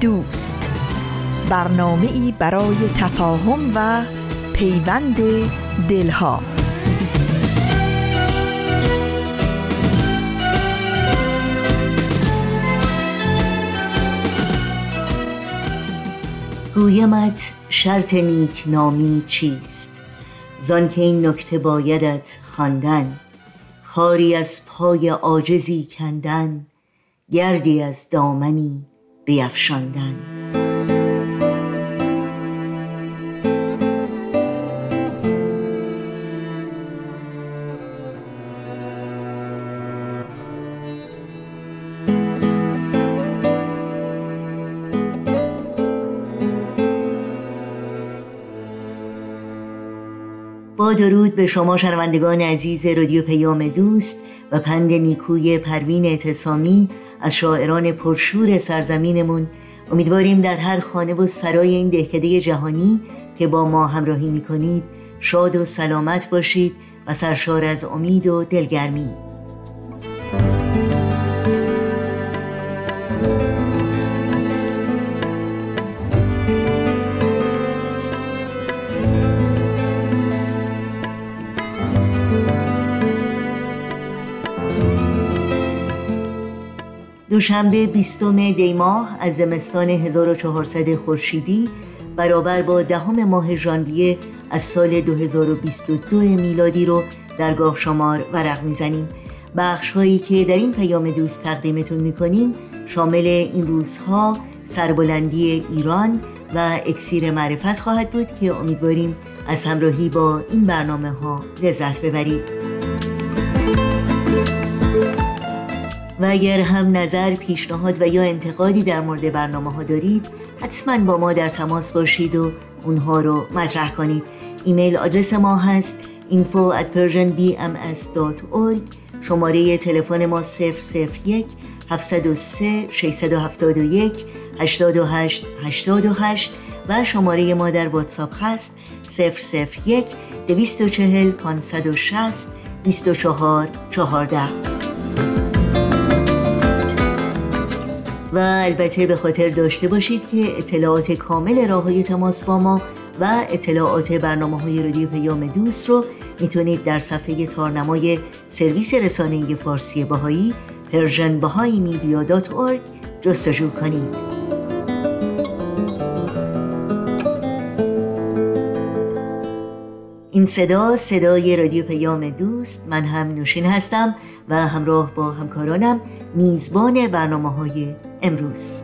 دوست، برنامه‌ای برای تفاهم و پیوند دلها. گویمت شرط نیکنامی چیست؟ زان که این نکته بایدت خواندن، خاری از پای عاجزی کندن، گردی از دامنی بیفشاندن. با درود به شما شنوندگان عزیز رادیو پیام دوست و پند نیکوی پروین اعتصامی از شاعران پرشور سرزمینمون، امیدواریم در هر خانه و سرای این دهکده جهانی که با ما همراهی میکنید شاد و سلامت باشید و سرشار از امید و دلگرمی. دوشنبه 20 دی ماه از زمستان 1400 خورشیدی برابر با 10 ماه ژانویه از سال 2022 میلادی رو درگاه شمار ورق میزنیم. بخش هایی که در این پیام دوست تقدیمتون میکنیم شامل این روزها، سربلندی ایران و اکسیر معرفت خواهد بود که امیدواریم از همراهی با این برنامه ها لذت ببرید. و اگر هم نظر، پیشنهاد و یا انتقادی در مورد برنامه ها دارید حتما با ما در تماس باشید و اونها رو مطرح کنید. ایمیل آدرس ما هست info@persianbms.org. شماره تلفن ما 001-703-671-8888 و شماره ما در واتساپ هست 001-240-560-2414. و البته به خاطر داشته باشید که اطلاعات کامل راه‌های تماس با ما و اطلاعات برنامه‌های رادیو پیام دوست رو میتونید در صفحه تارنمای سرویس رسانه‌ای فارسی بهایی persianbahaimedia.org جستجو کنید. این صدای رادیو پیام دوست، من هم نوشین هستم و همراه با همکارانم میزبان برنامه‌های امروز.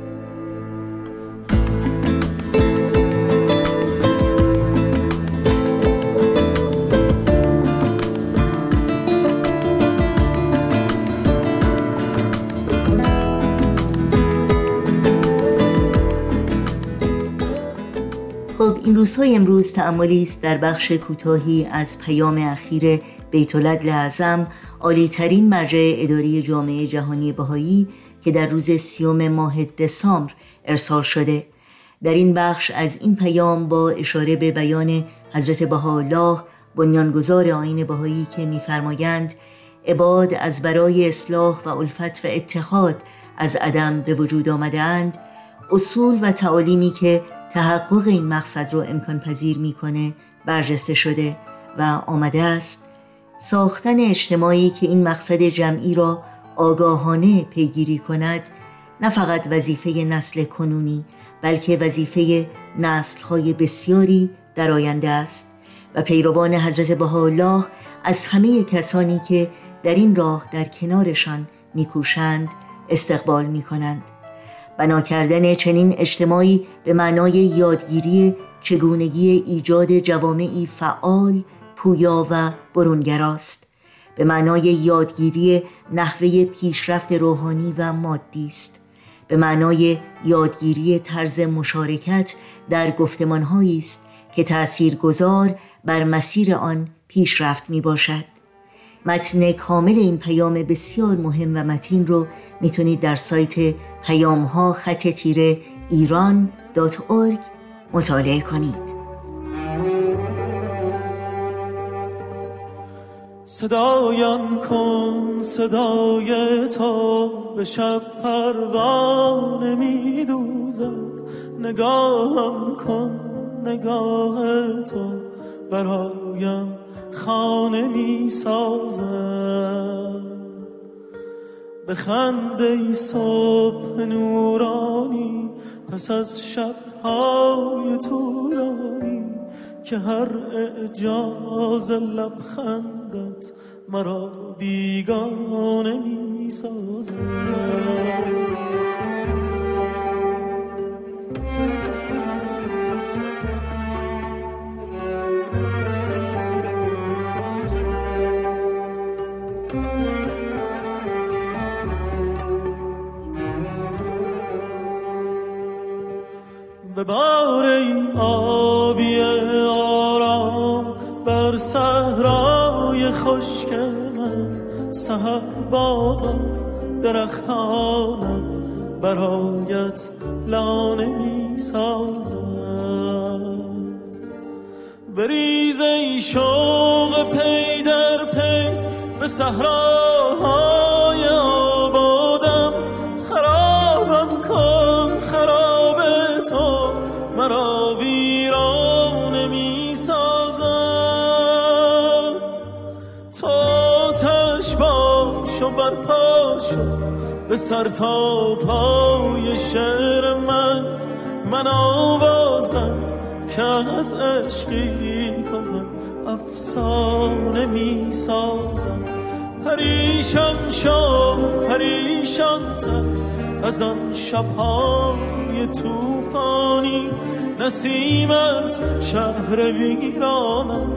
خب این روزهای امروز تأملی است در بخش کوتاهی از پیام اخیر بیت‌العدل اعظم، عالی‌ترین مرجع اداری جامعه جهانی بهایی که در روز 30 ماه دسامبر ارسال شده. در این بخش از این پیام با اشاره به بیان حضرت بهاءالله بنیانگذار آیین بهایی که می‌فرمایند عباد از برای اصلاح و الفت و اتحاد از عدم به وجود آمدند، اصول و تعالیمی که تحقق این مقصد را امکان پذیر می‌کنه برجسته شده و آمده است ساختن اجتماعی که این مقصد جمعی را آگاهانه پیگیری کند، نه فقط وظیفه نسل کنونی بلکه وظیفه نسل‌های بسیاری در آینده است و پیروان حضرت بهاءالله از همه کسانی که در این راه در کنارشان می‌کوشند استقبال می‌کنند. بنا کردن چنین اجتماعی به معنای یادگیری چگونگی ایجاد جوامعی فعال، پویا و برونگراست به معنای یادگیری نحوه پیشرفت روحانی و مادی است، به معنای یادگیری طرز مشارکت در گفتمان‌هایی است که تأثیرگذار بر مسیر آن پیشرفت می‌باشد. متن کامل این پیام بسیار مهم و متین رو میتونید در سایت پیامها_iran.org مطالعه کنید. صدایم کن صدای تو، به شب پروانه میدوزد. نگاهم کن نگاه تو، برایم خانه میسازد. بخند ای صبح نورانی، پس از شبهای طولانی، که هر اعجاز لبخندت مرا بیگانه میسازد. به بار این آبی آرام، بر صحرای خشک من، سحر باغم درختانم برایت لانه می سازد. بریز ای شوق پی در پی به صحراهای آبادم، خرابم کن خراب تو، مرا ویران می سازد. تو آتش باش و برپا شو به سر تا پای شعر من. من آوازم که از عشقی کنم افسانه می سازم. پریشان شو پریشان تر از آن شبهای توفانی، نسیم از شهر ویرانم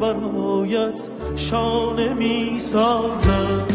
برایت شانه می سازد.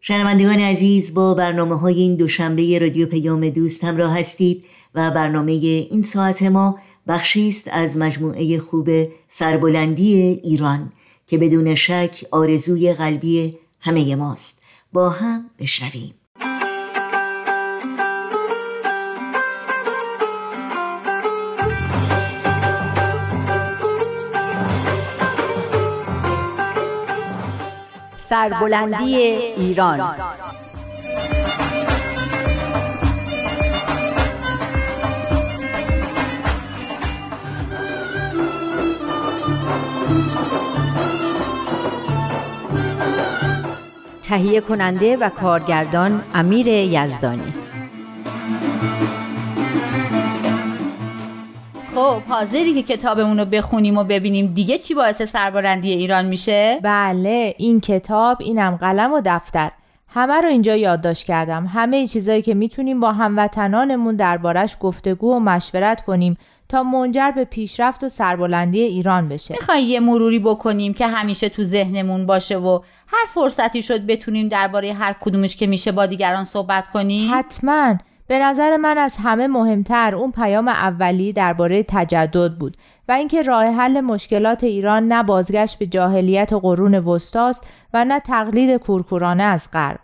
شنوندگان عزیز، با برنامه های این دوشنبه رادیو پیام دوست همراه هستید و برنامه این ساعت ما بخشی است از مجموعه خوب سربلندی ایران که بدون شک آرزوی قلبی همه ماست. با هم بشنویم. سربلندی ایران. تهیه کننده و کارگردان امیر یزدانی. خب حاضری که کتابمون رو بخونیم و ببینیم دیگه چی باعث سربلندی ایران میشه؟ بله، این کتاب، اینم قلم و دفتر، همه رو اینجا یادداشت کردم. همه چیزایی که میتونیم با هموطنانمون دربارش گفتگو و مشورت کنیم تا منجر به پیشرفت و سربلندی ایران بشه. میخوای یه مروری بکنیم که همیشه تو ذهنمون باشه و هر فرصتی شد بتونیم درباره هر کدومش که میشه با دیگران صحبت کنیم؟ حتماً. به نظر من از همه مهمتر اون پیام اولی درباره تجدد بود و اینکه راه حل مشکلات ایران نه بازگشت به جاهلیت و قرون وسطاست و نه تقلید کورکورانه از غرب.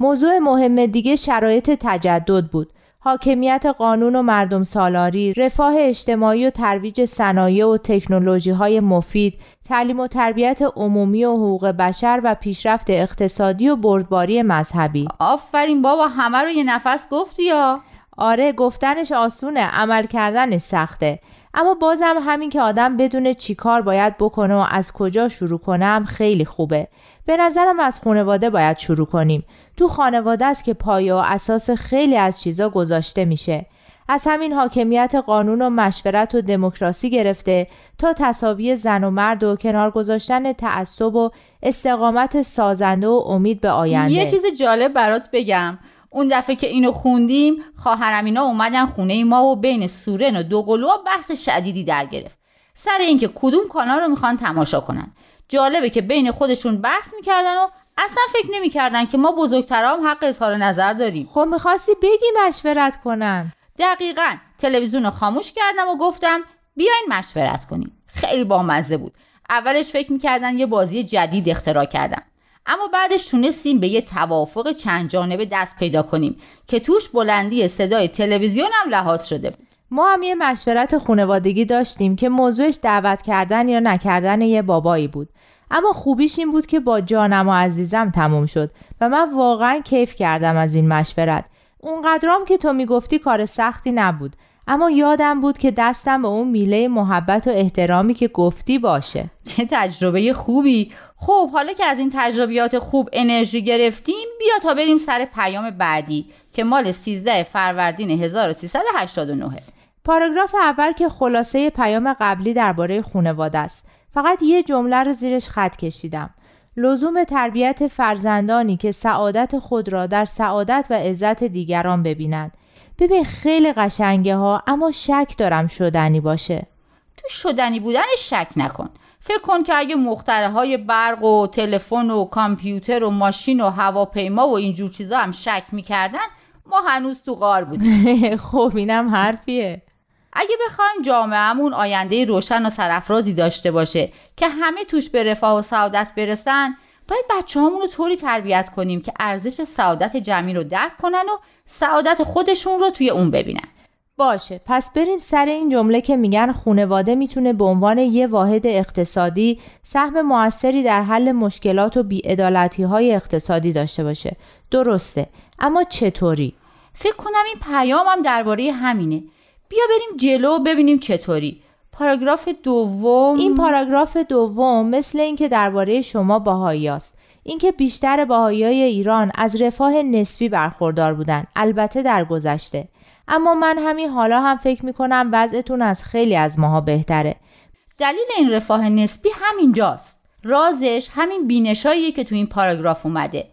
موضوع مهم دیگه شرایط تجدد بود. حاکمیت قانون و مردم سالاری، رفاه اجتماعی و ترویج صنایع و تکنولوژی‌های مفید، تعلیم و تربیت عمومی و حقوق بشر و پیشرفت اقتصادی و بردباری مذهبی. آفرین بابا، همه رو یه نفس گفتی یا؟ آره، گفتنش آسونه، عمل کردنش سخته. اما بازم همین که آدم بدونه چی کار باید بکنه و از کجا شروع کنم خیلی خوبه. به نظرم از خانواده باید شروع کنیم. تو خانواده است که پایه و اساس خیلی از چیزا گذاشته میشه. از همین حاکمیت قانون و مشورت و دموکراسی گرفته تا تساوی زن و مرد و کنار گذاشتن تعصب و استقامت سازنده و امید به آینده. یه چیز جالب برات بگم. اون دفعه که اینو خوندیم خواهرم اینا اومدن خونه ما و بین سورن و دوقلوها بحث شدیدی در گرفت سر اینکه کدوم کانال رو میخوان تماشا کنن. جالبه که بین خودشون بحث میکردن و اصلا فکر نمیکردن که ما بزرگترام حق اظهار نظر داریم. خب میخواستی بگی مشورت کنن. دقیقاً. تلویزیون رو خاموش کردم و گفتم بیاین مشورت کنیم. خیلی بامزه بود. اولش فکر میکردن یه بازی جدید اختراع کردن، اما بعدش تونستیم به یه توافق چند جانبه دست پیدا کنیم که توش بلندی صدای تلویزیون هم لحاظ شده بود. ما هم یه مشورت خانوادگی داشتیم که موضوعش دعوت کردن یا نکردن یه بابایی بود، اما خوبیش این بود که با جانم و عزیزم تموم شد و من واقعا کیف کردم از این مشورت. اونقدرام که تو میگفتی کار سختی نبود، اما یادم بود که دستم به اون میله محبت و احترامی که گفتی باشه. چه تجربه خوبی. خب حالا که از این تجربیات خوب انرژی گرفتیم، بیا تا بریم سر پیام بعدی که مال 13 فروردین 1389. پاراگراف اول که خلاصه پیام قبلی درباره خانواده است. فقط یه جمله رو زیرش خط کشیدم. لزوم تربیت فرزندانی که سعادت خود را در سعادت و عزت دیگران ببینند. ببین خیلی قشنگه ها، اما شک دارم شدنی باشه. تو شدنی بودنش شک نکن. فکر کن که اگه مخترع های برق و تلفن و کامپیوتر و ماشین و هواپیما و اینجور چیزا هم شک میکردن، ما هنوز تو غار بودیم. خب اینم حرفیه. اگه بخوایم جامعهمون آینده روشن و سرافرازی داشته باشه که همه توش به رفاه و سعادت برسن، باید بچه‌هامون رو طوری تربیت کنیم که ارزش سعادت جمعی رو درک کنن و سعادت خودشون رو توی اون ببینن. باشه، پس بریم سر این جمله که میگن خانواده میتونه به عنوان یه واحد اقتصادی سهم موثری در حل مشکلات و بی‌عدالتی‌های اقتصادی داشته باشه. درسته، اما چطوری؟ فکر کنم این پیام هم درباره همینه. بیا بریم جلو ببینیم چطوری. پاراگراف دوم. این پاراگراف دوم مثل اینکه درباره شما بهائیاست. اینکه بیشتر بهائیای ایران از رفاه نسبی برخوردار بودن، البته در گذشته، اما من همین حالا هم فکر میکنم وضعتون از خیلی از ماها بهتره. دلیل این رفاه نسبی همینجاست. رازش همین بینشاییه که تو این پاراگراف اومده.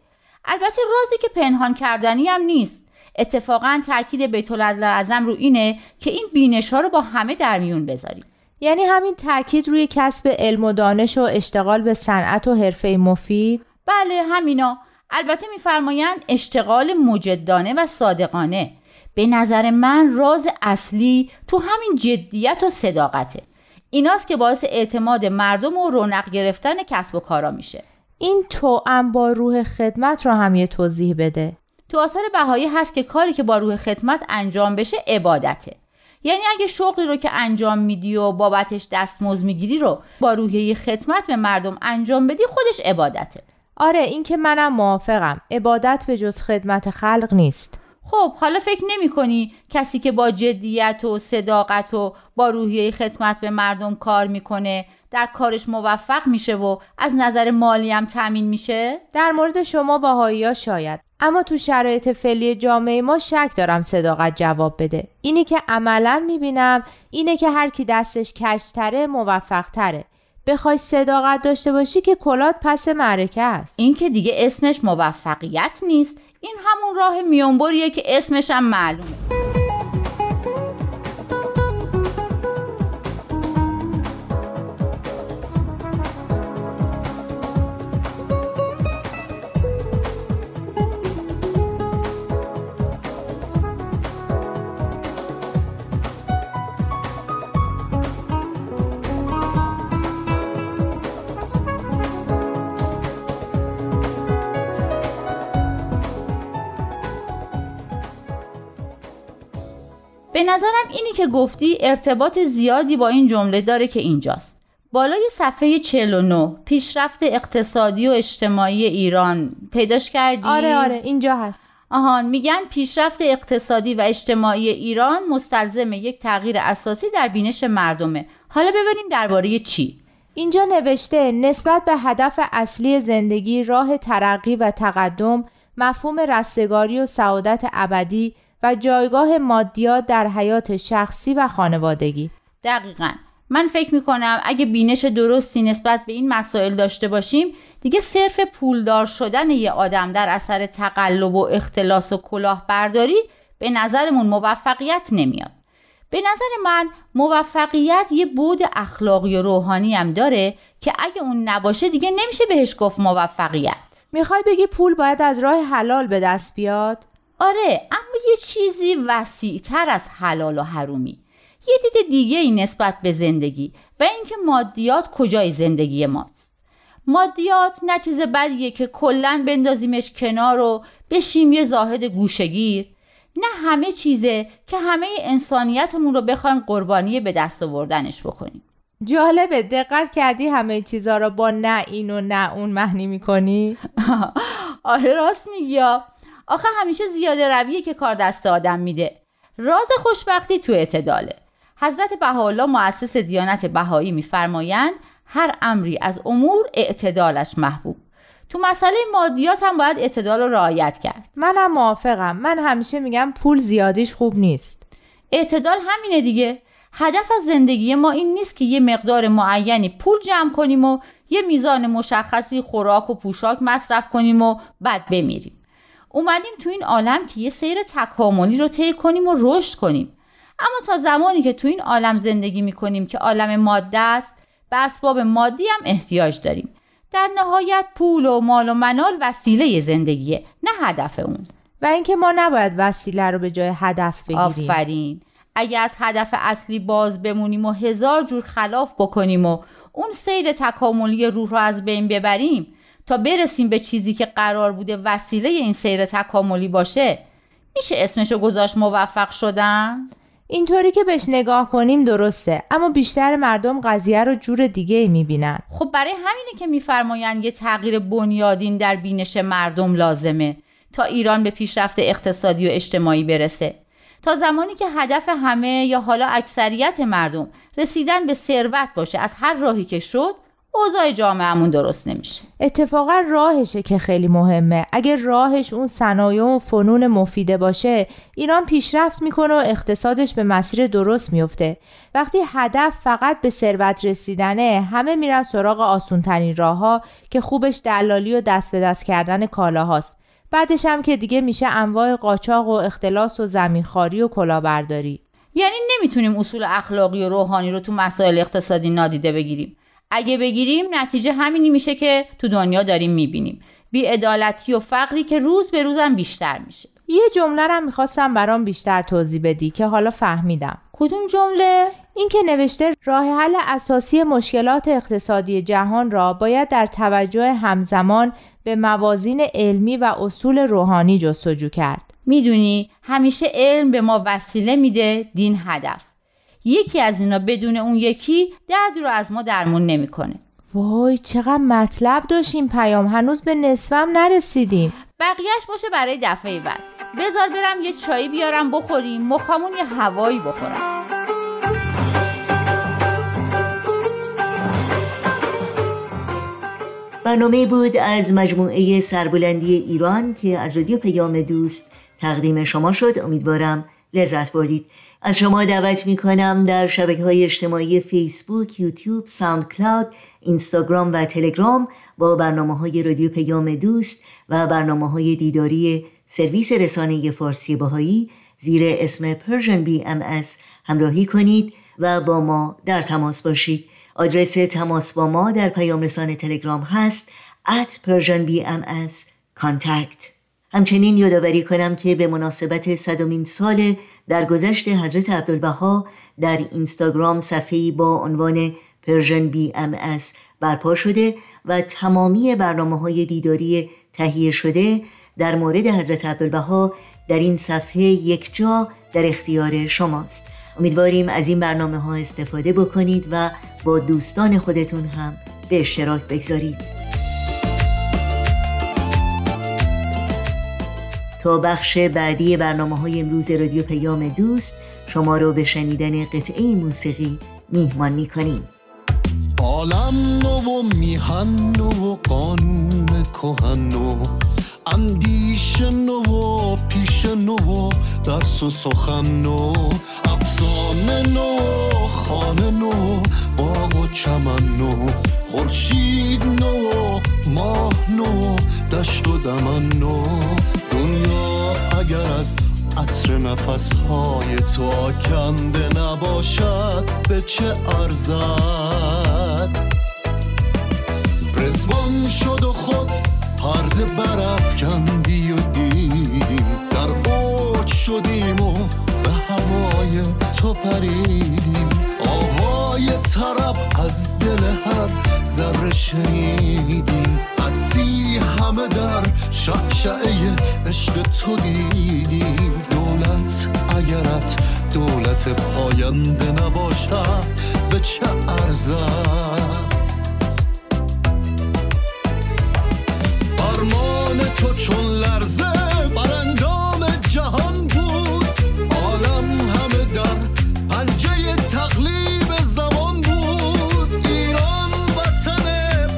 البته رازی که پنهان کردنی هم نیست. اتفاقا تاکید بیت العدل رو اینه که این بینش‌ها رو با همه در میون بذاریم. یعنی همین تاکید روی کسب علم و دانش و اشتغال به صنعت و حرفه مفید. بله همینا. البته میفرمایند اشتغال مجدانه و صادقانه. به نظر من راز اصلی تو همین جدیت و صداقته. ایناست که باعث اعتماد مردم و رونق گرفتن کسب و کارا میشه. این توأم با روح خدمت رو هم یه توضیح بده. تو آثار بهایی هست که کاری که با روح خدمت انجام بشه عبادته. یعنی اگه شغلی رو که انجام میدی و بابتش دستمزد میگیری رو با روحیه خدمت به مردم انجام بدی، خودش عبادته. آره این که منم موافقم. عبادت به جز خدمت خلق نیست. خب حالا فکر نمی کنی کسی که با جدیت و صداقت و با روحیه خدمت به مردم کار میکنه در کارش موفق میشه و از نظر مالی هم تامین میشه؟ در مورد شما بهائی‌ها شاید، اما تو شرایط فعلی جامعه ما شک دارم صداقت جواب بده. اینی که عملاً میبینم اینه که هر کی دستش کشتره موفق تره. بخوای صداقت داشته باشی که کلات پس معرکه است. این که دیگه اسمش موفقیت نیست. این همون راه میانبریه که اسمش هم معلومه. به نظرم اینی که گفتی ارتباط زیادی با این جمله داره که اینجاست. بالای صفحه 49 پیشرفت اقتصادی و اجتماعی ایران پیداش کردی؟ آره اینجا هست. آهان، میگن پیشرفت اقتصادی و اجتماعی ایران مستلزم یک تغییر اساسی در بینش مردمه. حالا ببینیم درباره چی؟ اینجا نوشته نسبت به هدف اصلی زندگی، راه ترقی و تقدم، مفهوم رستگاری و سعادت ابدی و جایگاه مادیات در حیات شخصی و خانوادگی. دقیقاً. من فکر میکنم اگه بینش درستی نسبت به این مسائل داشته باشیم، دیگه صرف پولدار شدن یه آدم در اثر تقلب و اختلاس و کلاهبرداری به نظرمون موفقیت نمیاد. به نظر من موفقیت یه بود اخلاقی و روحانی هم داره که اگه اون نباشه دیگه نمیشه بهش گفت موفقیت. میخوای بگی پول باید از راه حلال به دست بیاد؟ آره، اما یه چیزی وسیع‌تر از حلال و حرومی، یه دید دیگه ای نسبت به زندگی و اینکه مادیات کجای زندگی ماست. مادیات نه چیز بدیه که کلن بندازیمش کنار و بشیم یه زاهد گوشه‌گیر، نه همه چیزه که همه انسانیتمون رو بخوایم قربانی به دست آوردنش بکنیم. جالبه، دقت کردی همه چیزا رو با نه این و نه اون معنی میکنی؟ آره راست میگی. آخه همیشه زیاده رویه که کار دست آدم میده. راز خوشبختی تو اعتداله. حضرت بهاءالله مؤسس دیانت بهایی میفرمایند هر امری از امور اعتدالش محبوب. تو مسئله مادیات هم باید اعتدال رو رعایت کرد. منم موافقم. من همیشه میگم پول زیادیش خوب نیست. اعتدال همینه دیگه. هدف از زندگی ما این نیست که یه مقدار معینی پول جمع کنیم و یه میزان مشخصی خوراک و پوشاک مصرف کنیم و بعد بمیریم. اومدیم تو این عالم که یه سیر تکاملی رو طی کنیم و رشد کنیم. اما تا زمانی که تو این عالم زندگی می‌کنیم که عالم ماده است، به اسباب مادی هم احتیاج داریم. در نهایت پول و مال و منال وسیله زندگیه، نه هدف اون. و اینکه ما نباید وسیله رو به جای هدف بگیریم. آفرین. اگه از هدف اصلی باز بمونیم و هزار جور خلاف بکنیم و اون سیر تکاملی روح رو از بین ببریم تا برسیم به چیزی که قرار بوده وسیله این سیر تکاملی باشه، میشه اسمشو گذاشت موفق شدن؟ اینطوری که بهش نگاه کنیم درسته، اما بیشتر مردم قضیه رو جور دیگه میبینن. خب برای همینه که میفرمایند یه تغییر بنیادین در بینش مردم لازمه تا ایران به پیشرفت اقتصادی و اجتماعی برسه. تا زمانی که هدف همه یا حالا اکثریت مردم رسیدن به ثروت باشه از هر راهی که شد، اوضاع جامعه‌مون درست نمیشه. اتفاقا راهشه که خیلی مهمه. اگر راهش اون صنایع و فنون مفیده باشه، ایران پیشرفت میکنه و اقتصادش به مسیر درست میفته. وقتی هدف فقط به ثروت رسیدنه، همه میرن سراغ آسونترین راهها که خوبش دلالی و دست به دست کردن کالاهاست. بعدش هم که دیگه میشه انواع قاچاق و اختلاس و زمینخواری و کلاهبرداری. یعنی نمیتونیم اصول اخلاقی و روحانی رو تو مسائل اقتصادی نادیده بگیریم. اگه بگیریم نتیجه همینی میشه که تو دنیا داریم میبینیم، بی‌عدالتی و فقری که روز به روزم بیشتر میشه. یه جمله رو میخواستم برام بیشتر توضیح بدی که حالا فهمیدم. کدوم جمله؟ این که نوشته راه حل اساسی مشکلات اقتصادی جهان را باید در توجه همزمان به موازین علمی و اصول روحانی جستجو کرد. میدونی همیشه علم به ما وسیله میده، دین هدف. یکی از اینا بدون اون یکی درد رو از ما درمون نمیکنه. وای چقدر مطلب داشتیم پیام، هنوز به نصفم نرسیدیم. بقیهش باشه برای دفعه بعد. بذار برم یه چایی بیارم بخوریم، مخامون یه هوایی بخورم. برنامه بود از مجموعه سربلندی ایران که از رادیو پیام دوست تقدیم شما شد. امیدوارم لذت بردید. از شما دعوت میکنم در شبکه‌های اجتماعی فیسبوک، یوتیوب، ساوند کلاود، اینستاگرام و تلگرام با برنامه‌های رادیو پیام دوست و برنامه‌های دیداری سرویس رسانه فارسی باهائی زیر اسم Persian BMS همراهی کنید و با ما در تماس باشید. آدرس تماس با ما در پیام رسانه تلگرام هست @PersianBMScontact. همچنین یادآوری کنم که به مناسبت 100مین سال درگذشت حضرت عبدالبها در اینستاگرام صفحه‌ای با عنوان Persian BMS برپا شده و تمامی برنامه‌های دیداری تهیه شده در مورد حضرت عبدالبها در این صفحه یک جا در اختیار شماست. امیدواریم از این برنامه ها استفاده بکنید و با دوستان خودتون هم به اشتراک بگذارید. تا بخش بعدی برنامه های امروز رادیو پیام دوست، شما رو به شنیدن قطعه موسیقی میهمان میکنیم. عالم نو و میهن نو و قانون کهن نو، اندیش نو و پیش نو و درس و سخن نو، افسانه نو خانه نو باغ و چمن نو، خورشید نو ماه نو دشت و دمن نو. دنیا اگر از عطر نفسهای تو آکنده نباشد به چه ارزد؟ رزوان شد و خود پرده برافکندی و دیم، در اوج شدیم و به هوای تو پریدیم. آوای طرب از دل هر ذره شنیدیم، هستی همه در شعشعه عشق تو دیدیم. دولت اگرت دولت پاینده نباشد به چه ارزد؟ فرمان تو چون لرزه بر اندام جهان بود، عالم همه در پنجه تقلیب زمان بود. ایران وطن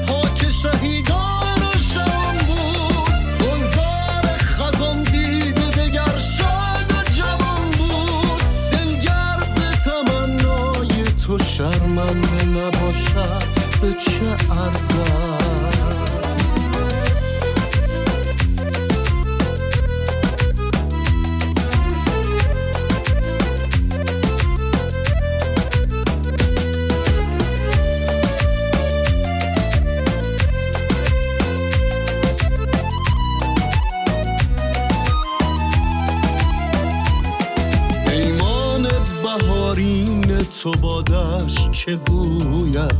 پاک شهیدان و شهان بود، گلزار خزان دیده دگر شاد و جوان بود. دلگرد تمنای تو شرمنده نباشد به چه ارزد؟ تو با دشت چه گوید،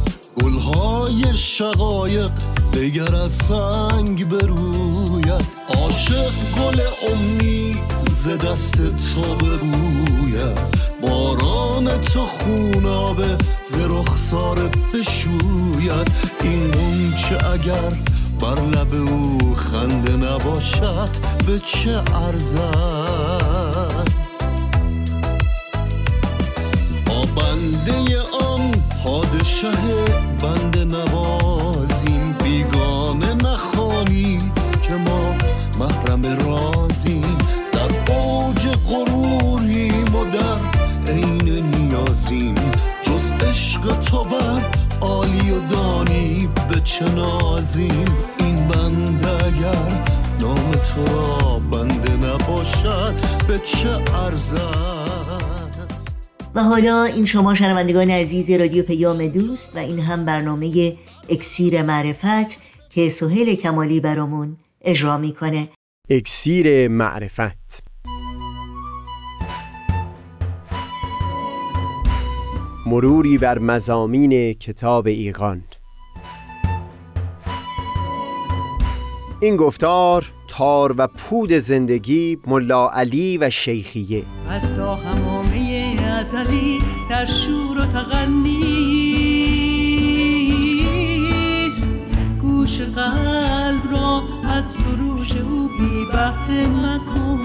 گلهای شقایق دیگر از سنگ بروید. عاشق گل امید ز دست تو بروید، باران تو خونابه ز رخسار بشوید. این غنچه اگر بر لب او خنده نباشد به چه ارزد؟ بنده آن پادشه بنده نوازیم، بیگانه نخوانی که ما محرم رازیم. در اوج غروریم و در عین نیازیم، جز عشق تو بر عالی و دانی به چه نازیم. این بنده اگر نام تو را بنده نباشد به چه ارزد؟ و حالا این شما شنوندگان عزیز رادیو پیام دوست و این هم برنامه اکسیر معرفت که سهیل کمالی برامون اجرا میکنه. اکسیر معرفت. مروری بر مضامین کتاب ایقان. این گفتار تار و پود زندگی ملا علی و شیخیه. از تا همامه ازلی در شور و تغنیست، گوش قلب را از سروش او بی بهره مکن.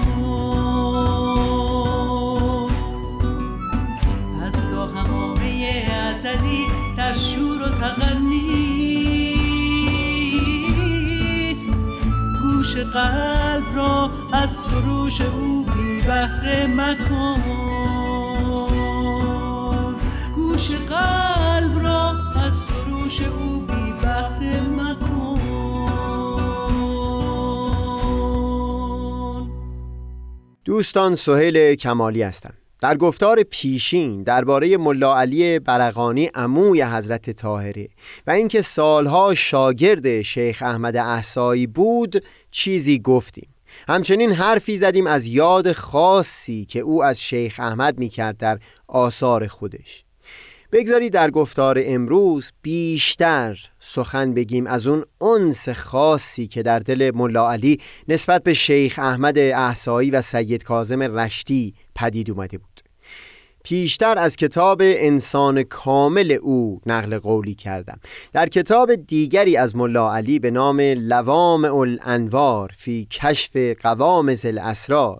از تا همامه ازلی در شور و تغنیست، گوش قلب را از سروش او بی بهره مکن. گوش قلب را از سروش او بی بهره مکن. دوستان، سهیل کمالی هستم. در گفتار پیشین درباره ملا علی برغانی عموی حضرت طاهره و اینکه سالها شاگرد شیخ احمد احسایی بود چیزی گفتیم. همچنین حرفی زدیم از یاد خاصی که او از شیخ احمد می‌کرد در آثار خودش. بگذارید در گفتار امروز بیشتر سخن بگیم از اون انس خاصی که در دل ملا علی نسبت به شیخ احمد احسایی و سید کاظم رشتی پدید اومده بود. پیشتر از کتاب انسان کامل او نقل قولی کردم. در کتاب دیگری از ملا علی به نام لوامع الانوار فی کشف غوامض الاسرار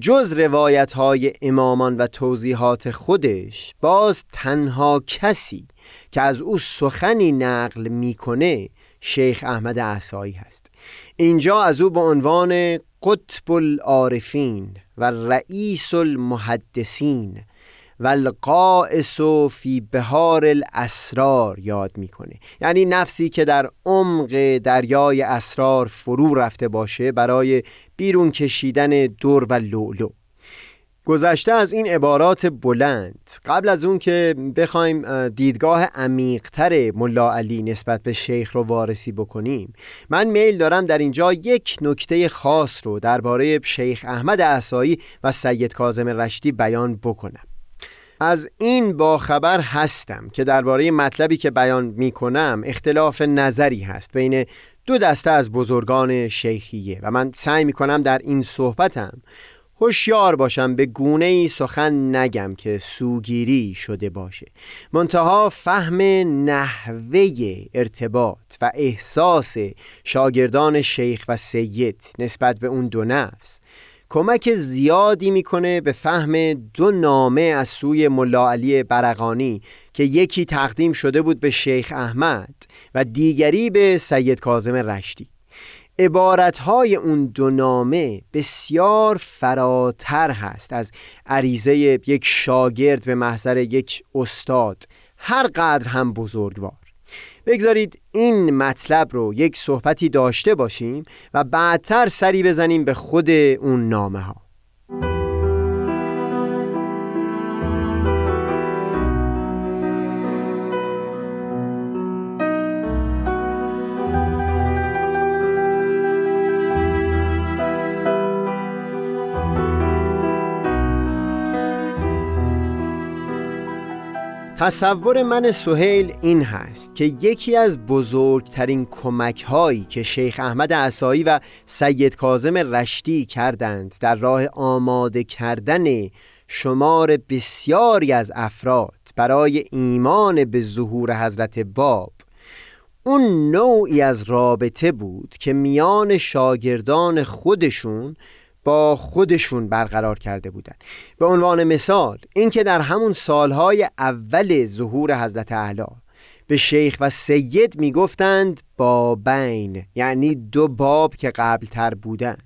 جز روایت‌های امامان و توضیحات خودش، باز تنها کسی که از او سخنی نقل می‌کنه شیخ احمد احسایی هست. اینجا از او به عنوان قطب العارفین و رئیس المحدثین و القائس فی بحار الاسرار یاد میکنه، یعنی نفسی که در عمق دریای اسرار فرو رفته باشه برای بیرون کشیدن در و لؤلؤ. گذشته از این عبارات بلند، قبل از اون که بخوایم دیدگاه عمیق‌تر ملا علی نسبت به شیخ رو وارسی بکنیم، من میل دارم در اینجا یک نکته خاص رو درباره شیخ احمد احسایی و سید کاظم رشتی بیان بکنم. از این باخبر هستم که درباره مطلبی که بیان میکنم اختلاف نظری هست بین دو دسته از بزرگان شیخیه و من سعی میکنم در این صحبتم هوشیار باشم به گونه‌ای سخن نگم که سوگیری شده باشه. منتها فهم نحوه ارتباط و احساس شاگردان شیخ و سید نسبت به اون دو نفس کمک زیادی میکنه به فهم دو نامه از سوی ملا علی برقانی که یکی تقدیم شده بود به شیخ احمد و دیگری به سید کاظم رشتی. عبارتهای اون دو نامه بسیار فراتر هست از عریضه یک شاگرد به محضر یک استاد هر قدر هم بزرگوار. بگذارید این مطلب رو یک صحبتی داشته باشیم و بعدتر سری بزنیم به خود اون نامه ها. تصور من سهیل این هست که یکی از بزرگترین کمک‌هایی که شیخ احمد احسایی و سید کاظم رشتی کردند در راه آماده کردن شمار بسیاری از افراد برای ایمان به ظهور حضرت باب، اون نوعی از رابطه بود که میان شاگردان خودشون با خودشون برقرار کرده بودند. به عنوان مثال اینکه در همون سالهای اول ظهور حضرت اعلی به شیخ و سید میگفتند بابین، یعنی دو باب که قبلتر بودن،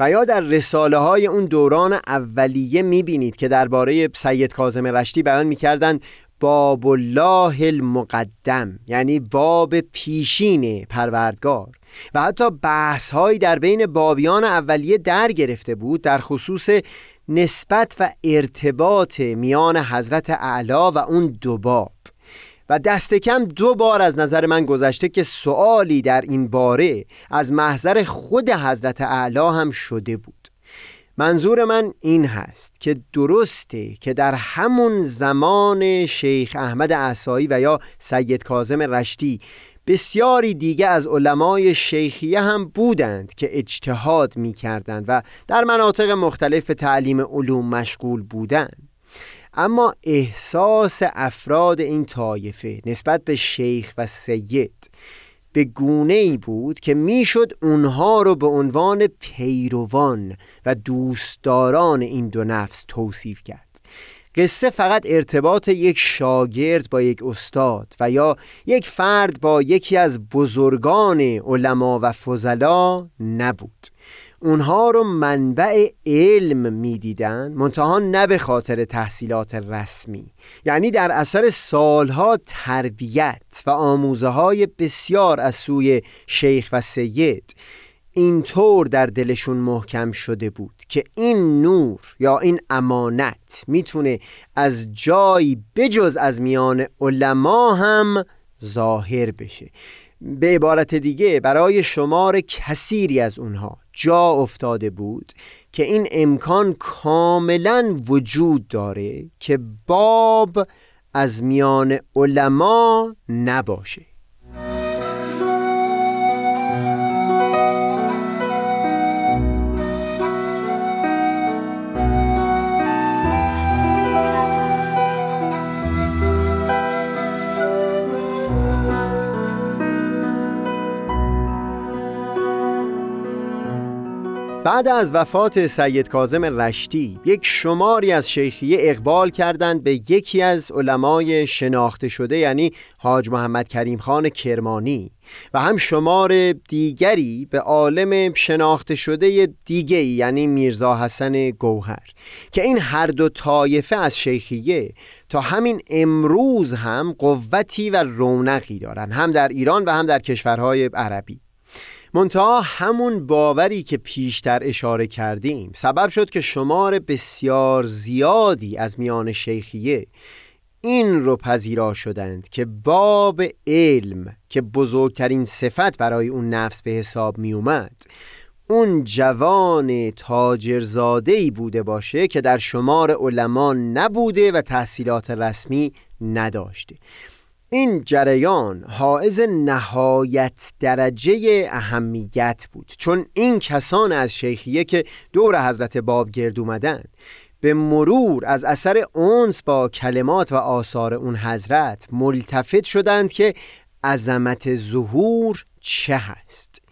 و یا در رساله های اون دوران اولیه میبینید که درباره سید کاظم رشتی بیان میکردند باب‌الله المقدم، یعنی باب پیشین پروردگار، و حتی بحث‌هایی در بین بابیان اولیه در گرفته بود در خصوص نسبت و ارتباط میان حضرت اعلی و اون دو باب. و دست کم دو بار از نظر من گذشته که سؤالی در این باره از محضر خود حضرت اعلی هم شده بود. منظور من این هست که درسته که در همون زمان شیخ احمد احسایی و یا سید کاظم رشتی بسیاری دیگه از علمای شیخیه هم بودند که اجتهاد می کردند و در مناطق مختلف به تعلیم علوم مشغول بودند، اما احساس افراد این طایفه نسبت به شیخ و سید به گونه‌ای بود که میشد اونها رو به عنوان پیروان و دوستداران این دو نفس توصیف کرد. قصه فقط ارتباط یک شاگرد با یک استاد و یا یک فرد با یکی از بزرگان علما و فضلا نبود. اونها رو منبع علم میدیدن، منتها نه به خاطر تحصیلات رسمی، یعنی در اثر سالها تربیت و آموزه های بسیار از سوی شیخ و سید اینطور در دلشون محکم شده بود که این نور یا این امانت میتونه از جایی بجز از میان علما هم ظاهر بشه. به عبارت دیگه برای شمار کثیری از اونها جا افتاده بود که این امکان کاملا وجود داره که باب از میان علما نباشه. بعد از وفات سید کاظم رشتی، یک شماری از شیخیه اقبال کردند به یکی از علمای شناخته شده، یعنی حاج محمد کریم خان کرمانی، و هم شمار دیگری به عالم شناخته شده دیگری، یعنی میرزا حسن گوهر، که این هر دو طایفه از شیخیه تا همین امروز هم قوتی و رونقی دارند، هم در ایران و هم در کشورهای عربی. منتها همون باوری که پیشتر اشاره کردیم سبب شد که شمار بسیار زیادی از میان شیخیه این رو پذیرا شدند که باب علم که بزرگترین صفت برای اون نفس به حساب می اومد، اون جوان تاجرزاده‌ای بوده باشه که در شمار علما نبوده و تحصیلات رسمی نداشته. این جریان حائز نهایت درجه اهمیت بود، چون این کسان از شیخیه که دور حضرت باب گرد اومدن به مرور از اثر انس با کلمات و آثار اون حضرت ملتفت شدند که عظمت ظهور چه هست.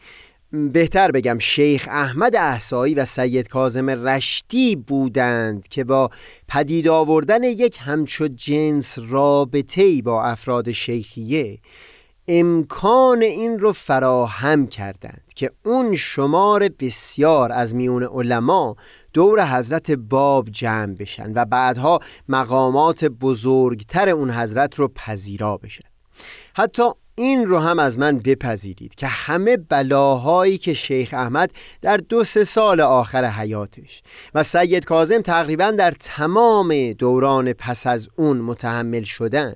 بهتر بگم شیخ احمد احسایی و سید کاظم رشتی بودند که با پدید آوردن یک همچو جنس رابطه‌ای با افراد شیخیه امکان این رو فراهم کردند که اون شمار بسیار از میون علما دور حضرت باب جمع بشن و بعدها مقامات بزرگتر اون حضرت رو پذیرا بشن. حتی این رو هم از من بپذیرید که همه بلاهایی که شیخ احمد در 2-3 سال آخر حیاتش و سید کاظم تقریباً در تمام دوران پس از اون متحمل شدن،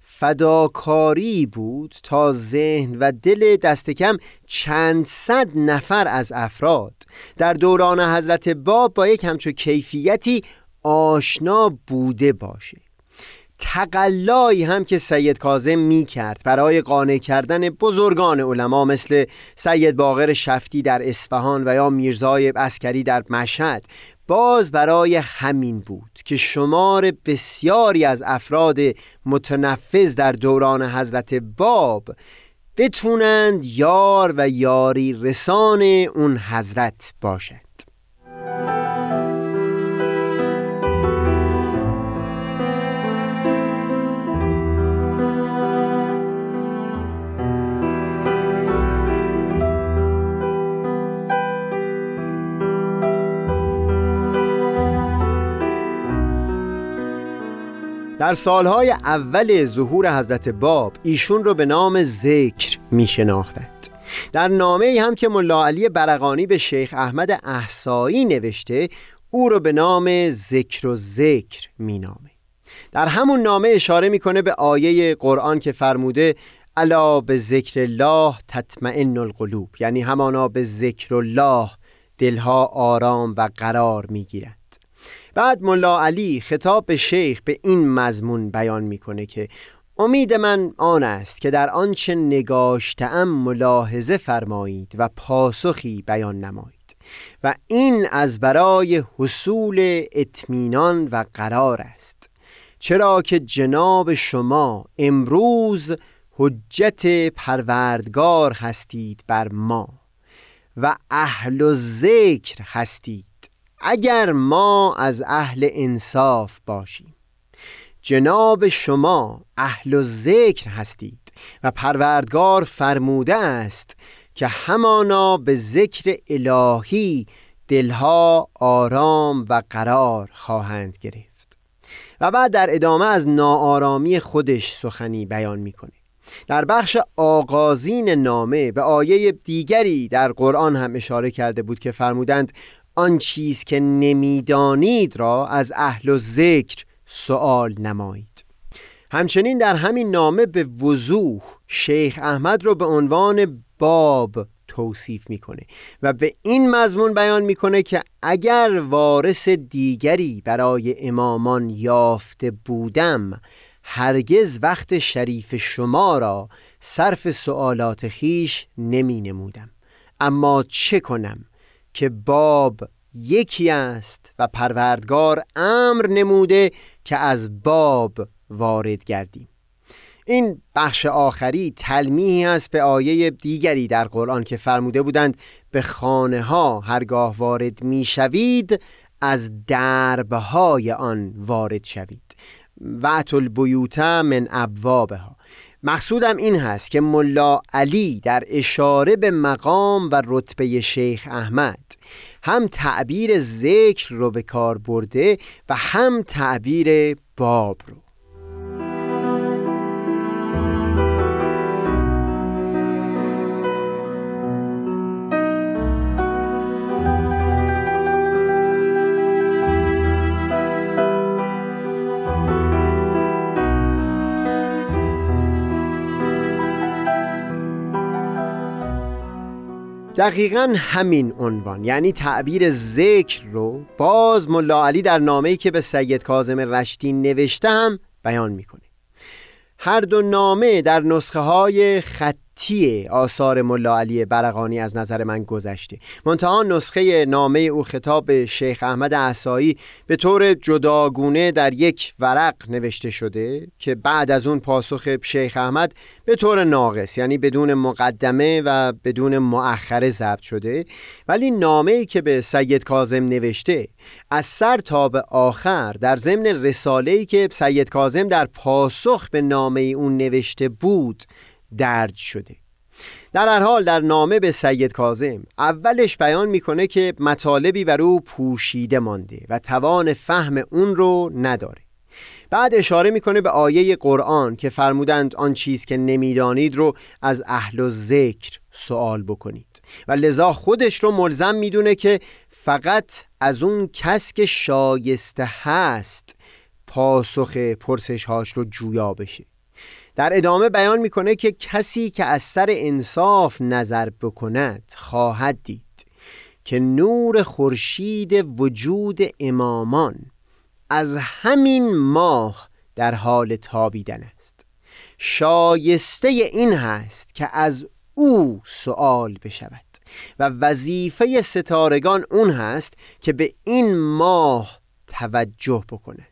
فداکاری بود تا ذهن و دل دست کم 100 نفر از افراد در دوران حضرت باب با یک همچو کیفیتی آشنا بوده باشه. تقلایی هم که سید کاظم می کرد برای قانع کردن بزرگان علما مثل سید باقر شفتی در اصفهان و یا میرزای عسکری در مشهد، باز برای همین بود که شمار بسیاری از افراد متنفذ در دوران حضرت باب بتونند یار و یاری رسان اون حضرت باشند. در سالهای اول ظهور حضرت باب ایشون رو به نام ذکر می شناختند. در نامه‌ای هم که ملا علی برقانی به شیخ احمد احسایی نوشته، او رو به نام ذکر و ذکر می نامه. در همون نامه اشاره می کنه به آیه قرآن که فرموده الا به ذکر الله تطمئن القلوب، یعنی همانا به ذکر الله دلها آرام و قرار می گیرند. بعد ملا علی خطاب به شیخ به این مضمون بیان میکنه که امید من آن است که در آنچه نگاشتم ملاحظه فرمایید و پاسخی بیان نمایید، و این از برای حصول اطمینان و قرار است، چرا که جناب شما امروز حجت پروردگار هستید بر ما و اهل ذکر هستید اگر ما از اهل انصاف باشیم. جناب شما اهل ذکر هستید و پروردگار فرموده است که همانا به ذکر الهی دلها آرام و قرار خواهند گرفت. و بعد در ادامه از ناآرامی خودش سخنی بیان میکنه. در بخش آغازین نامه به آیه دیگری در قرآن هم اشاره کرده بود که فرمودند آن چیز که نمیدانید را از اهل ذکر سؤال نمایید. همچنین در همین نامه به وضوح شیخ احمد رو به عنوان باب توصیف میکنه و به این مضمون بیان میکنه که اگر وارث دیگری برای امامان یافته بودم هرگز وقت شریف شما را صرف سؤالات خیش نمی نمودم، اما چه کنم که باب یکی است و پروردگار امر نموده که از باب وارد گردیم. این بخش آخری تلمیحی است به آیه دیگری در قرآن که فرموده بودند به خانه ها هرگاه وارد می شوید از دربهای آن وارد شوید، وَأْتُوا الْبُیُوتَ من ابوابها. مقصودم این هست که ملا علی در اشاره به مقام و رتبه شیخ احمد هم تعبیر ذکر رو به کار برده و هم تعبیر باب رو. دقیقاً همین عنوان، یعنی تعبیر ذکر رو باز ملا علی در نامه‌ای که به سید کاظم رشتی نوشته هم بیان میکنه. هر دو نامه در نسخه های خطی آثار ملا علی برقانی از نظر من گذشته، منتها نسخه نامه او خطاب به شیخ احمد احسایی به طور جداگونه در یک ورق نوشته شده که بعد از اون پاسخ شیخ احمد به طور ناقص، یعنی بدون مقدمه و بدون مؤخره ضبط شده، ولی نامه‌ای که به سید کاظم نوشته از سر تا به آخر در ضمن رساله‌ای که سید کاظم در پاسخ به نامه اون نوشته بود درج شده. در هر حال در نامه به سید کاظم اولش بیان میکنه که مطالبی بر او پوشیده مانده و توان فهم اون رو نداره. بعد اشاره میکنه به آیه قرآن که فرمودند آن چیز که نمیدانید رو از اهل ذکر سوال بکنید و لذا خودش رو ملزم میدونه که فقط از اون کس که شایسته هست پاسخ پرسش‌هاش رو جویا بشه. در ادامه بیان میکنه که کسی که از سر انصاف نظر بکند خواهد دید که نور خورشید وجود امامان از همین ماه در حال تابیدن است، شایسته این هست که از او سؤال بشود و وظیفه ستارگان اون هست که به این ماه توجه بکند.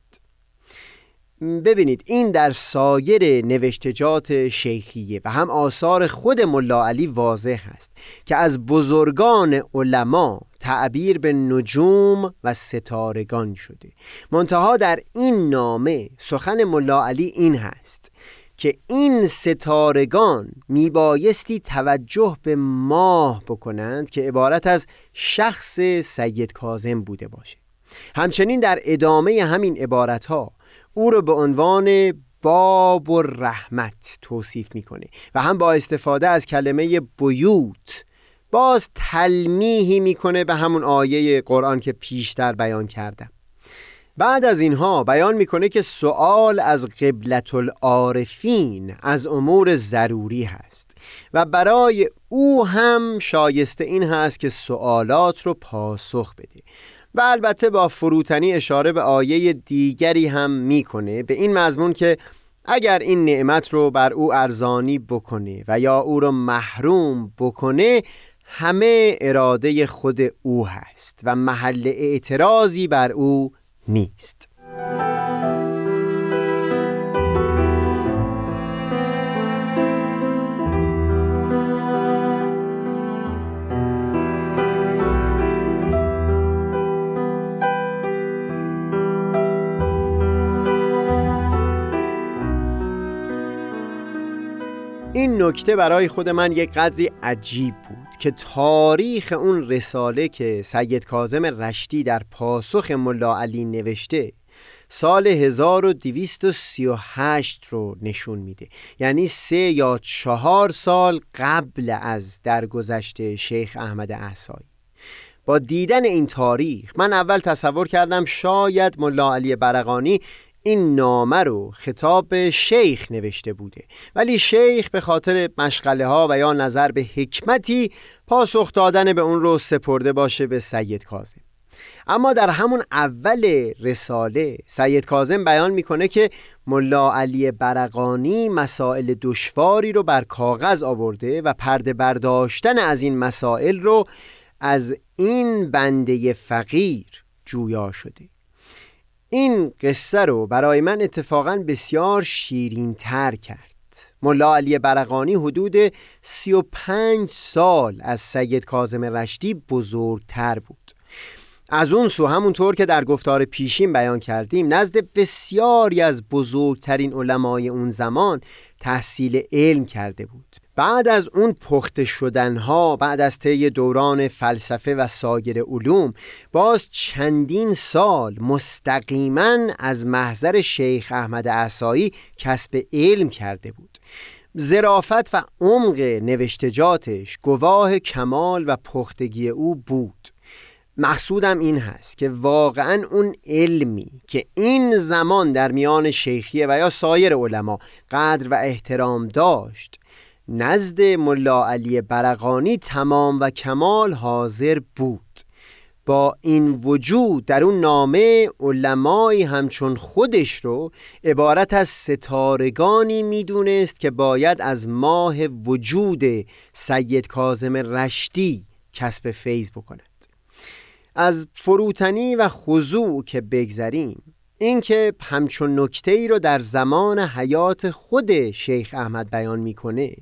ببینید این در سایر نوشتجات شیخیه و هم آثار خود ملا علی واضح است که از بزرگان علما تعبیر به نجوم و ستارگان شده، منتها در این نامه سخن ملا علی این هست که این ستارگان میبایستی توجه به ماه بکنند که عبارت از شخص سید کاظم بوده باشه. همچنین در ادامه همین عبارتها او رو به عنوان باب و رحمت توصیف میکنه و هم با استفاده از کلمه بیوت باز تلمیحی میکنه به همون آیه قرآن که پیشتر بیان کردم. بعد از اینها بیان میکنه که سؤال از قبلة العارفین از امور ضروری هست و برای او هم شایسته این هست که سؤالات رو پاسخ بده و البته با فروتنی اشاره به آیه دیگری هم میکنه به این مضمون که اگر این نعمت رو بر او ارزانی بکنه و یا او رو محروم بکنه همه اراده خود او هست و محل اعتراضی بر او نیست. این نکته برای خود من یک قدری عجیب بود که تاریخ اون رساله که سید کاظم رشتی در پاسخ ملا علی نوشته سال 1238 رو نشون میده، یعنی 3 یا 4 سال قبل از درگذشت شیخ احمد احسایی. با دیدن این تاریخ من اول تصور کردم شاید ملا علی برقانی این نامه رو خطاب شیخ نوشته بوده، ولی شیخ به خاطر مشغله ها و یا نظر به حکمتی پاسخ دادن به اون رو سپرده باشه به سید کاظم. اما در همون اول رساله سید کاظم بیان میکنه که ملا علی برقانی مسائل دشواری رو بر کاغذ آورده و پرده برداشتن از این مسائل رو از این بنده فقیر جویا شده. این قصه رو برای من اتفاقاً بسیار شیرین تر کرد. ملا علی برقانی حدود 35 سال از سید کاظم رشتی بزرگتر بود. از اون سو همونطور که در گفتار پیشین بیان کردیم، نزد بسیاری از بزرگترین علمای اون زمان تحصیل علم کرده بود. بعد از اون پخته شدنها، بعد از طی دوران فلسفه و سایر علوم، باز چندین سال مستقیما از محضر شیخ احمد احسایی کسب علم کرده بود. ظرافت و عمق نوشتجاتش گواه کمال و پختگی او بود. مقصودم این هست که واقعاً اون علمی که این زمان در میان شیخیه و یا سایر علما قدر و احترام داشت، نزد ملا علی برقانی تمام و کمال حاضر بود. با این وجود در اون نامه علمای همچون خودش رو عبارت از ستارگانی میدونست که باید از ماه وجود سید کاظم رشتی کسب فیض بکنه. از فروتنی و خضوع که بگذریم، این که همچون نکته‌ای رو در زمان حیات خود شیخ احمد بیان میکنه،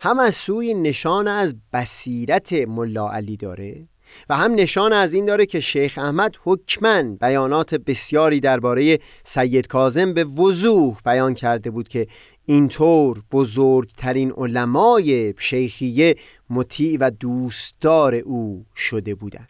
هم از سوی نشان از بصیرت ملا علی داره و هم نشان از این داره که شیخ احمد حکماً بیانات بسیاری درباره سید کاظم به وضوح بیان کرده بود که اینطور بزرگترین علمای شیخیه مطیع و دوستدار او شده بودند.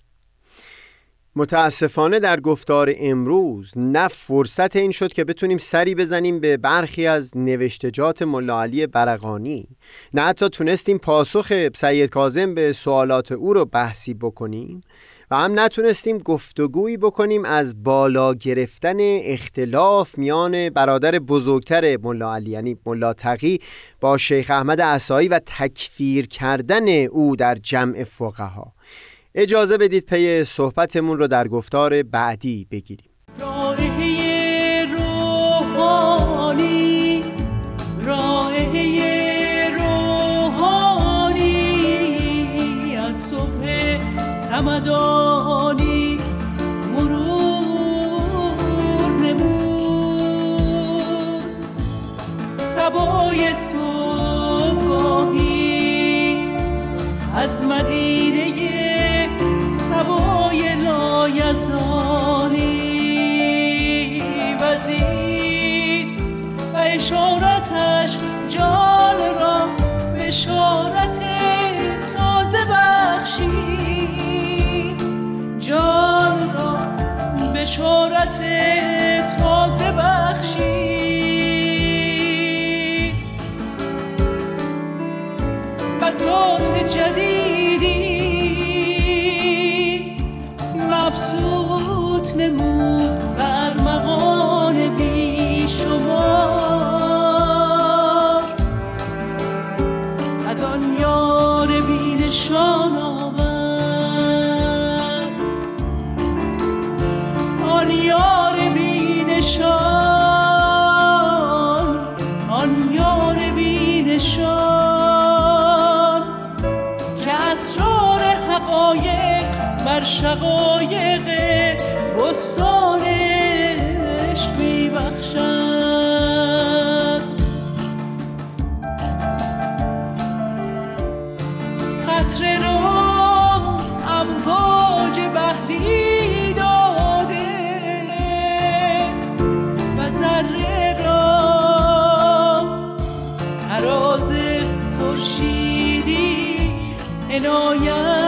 متاسفانه در گفتار امروز نه فرصت این شد که بتونیم سری بزنیم به برخی از نوشتجات ملا علی برقانی، نه حتی تونستیم پاسخ سید کاظم به سوالات او رو بحثی بکنیم و هم نتونستیم گفتگویی بکنیم از بالا گرفتن اختلاف میان برادر بزرگتر ملا علی یعنی ملا تقی با شیخ احمد احسایی و تکفیر کردن او در جمع فقها. اجازه بدید پی صحبتمون رو در گفتار بعدی بگیریم. رائحه روحانی از صبح سمدانی مرور نمود، صبای صبحگاهی از مدینه هوای لایزانی وزید و اشارتش جان را بشارت تازه بخشید، جان را بشارت تازه بخشید، بساط جدیدی افسوت نمود بر مغان بی شمار، از آن یار بی نشان آورد، آن یار بی نشان، آن یار بی نشان که اسرار حقایق بر شقایق بستان عشق میبخشد، قطره را امواج بحری داده و ذره را تراز خورشیدی عنایت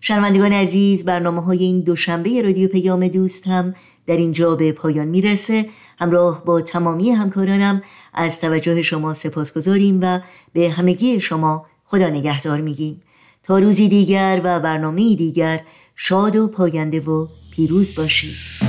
شنوندگان عزیز، برنامه‌های این دوشنبه رادیو پیام دوست هم در اینجا به پایان میرسه. همراه با تمامی همکارانم از توجه شما سپاسگزاریم و به همگی شما خدا نگهدار میگیم. تا روزی دیگر و برنامه‌ای دیگر، شاد و پاینده و پیروز باشید.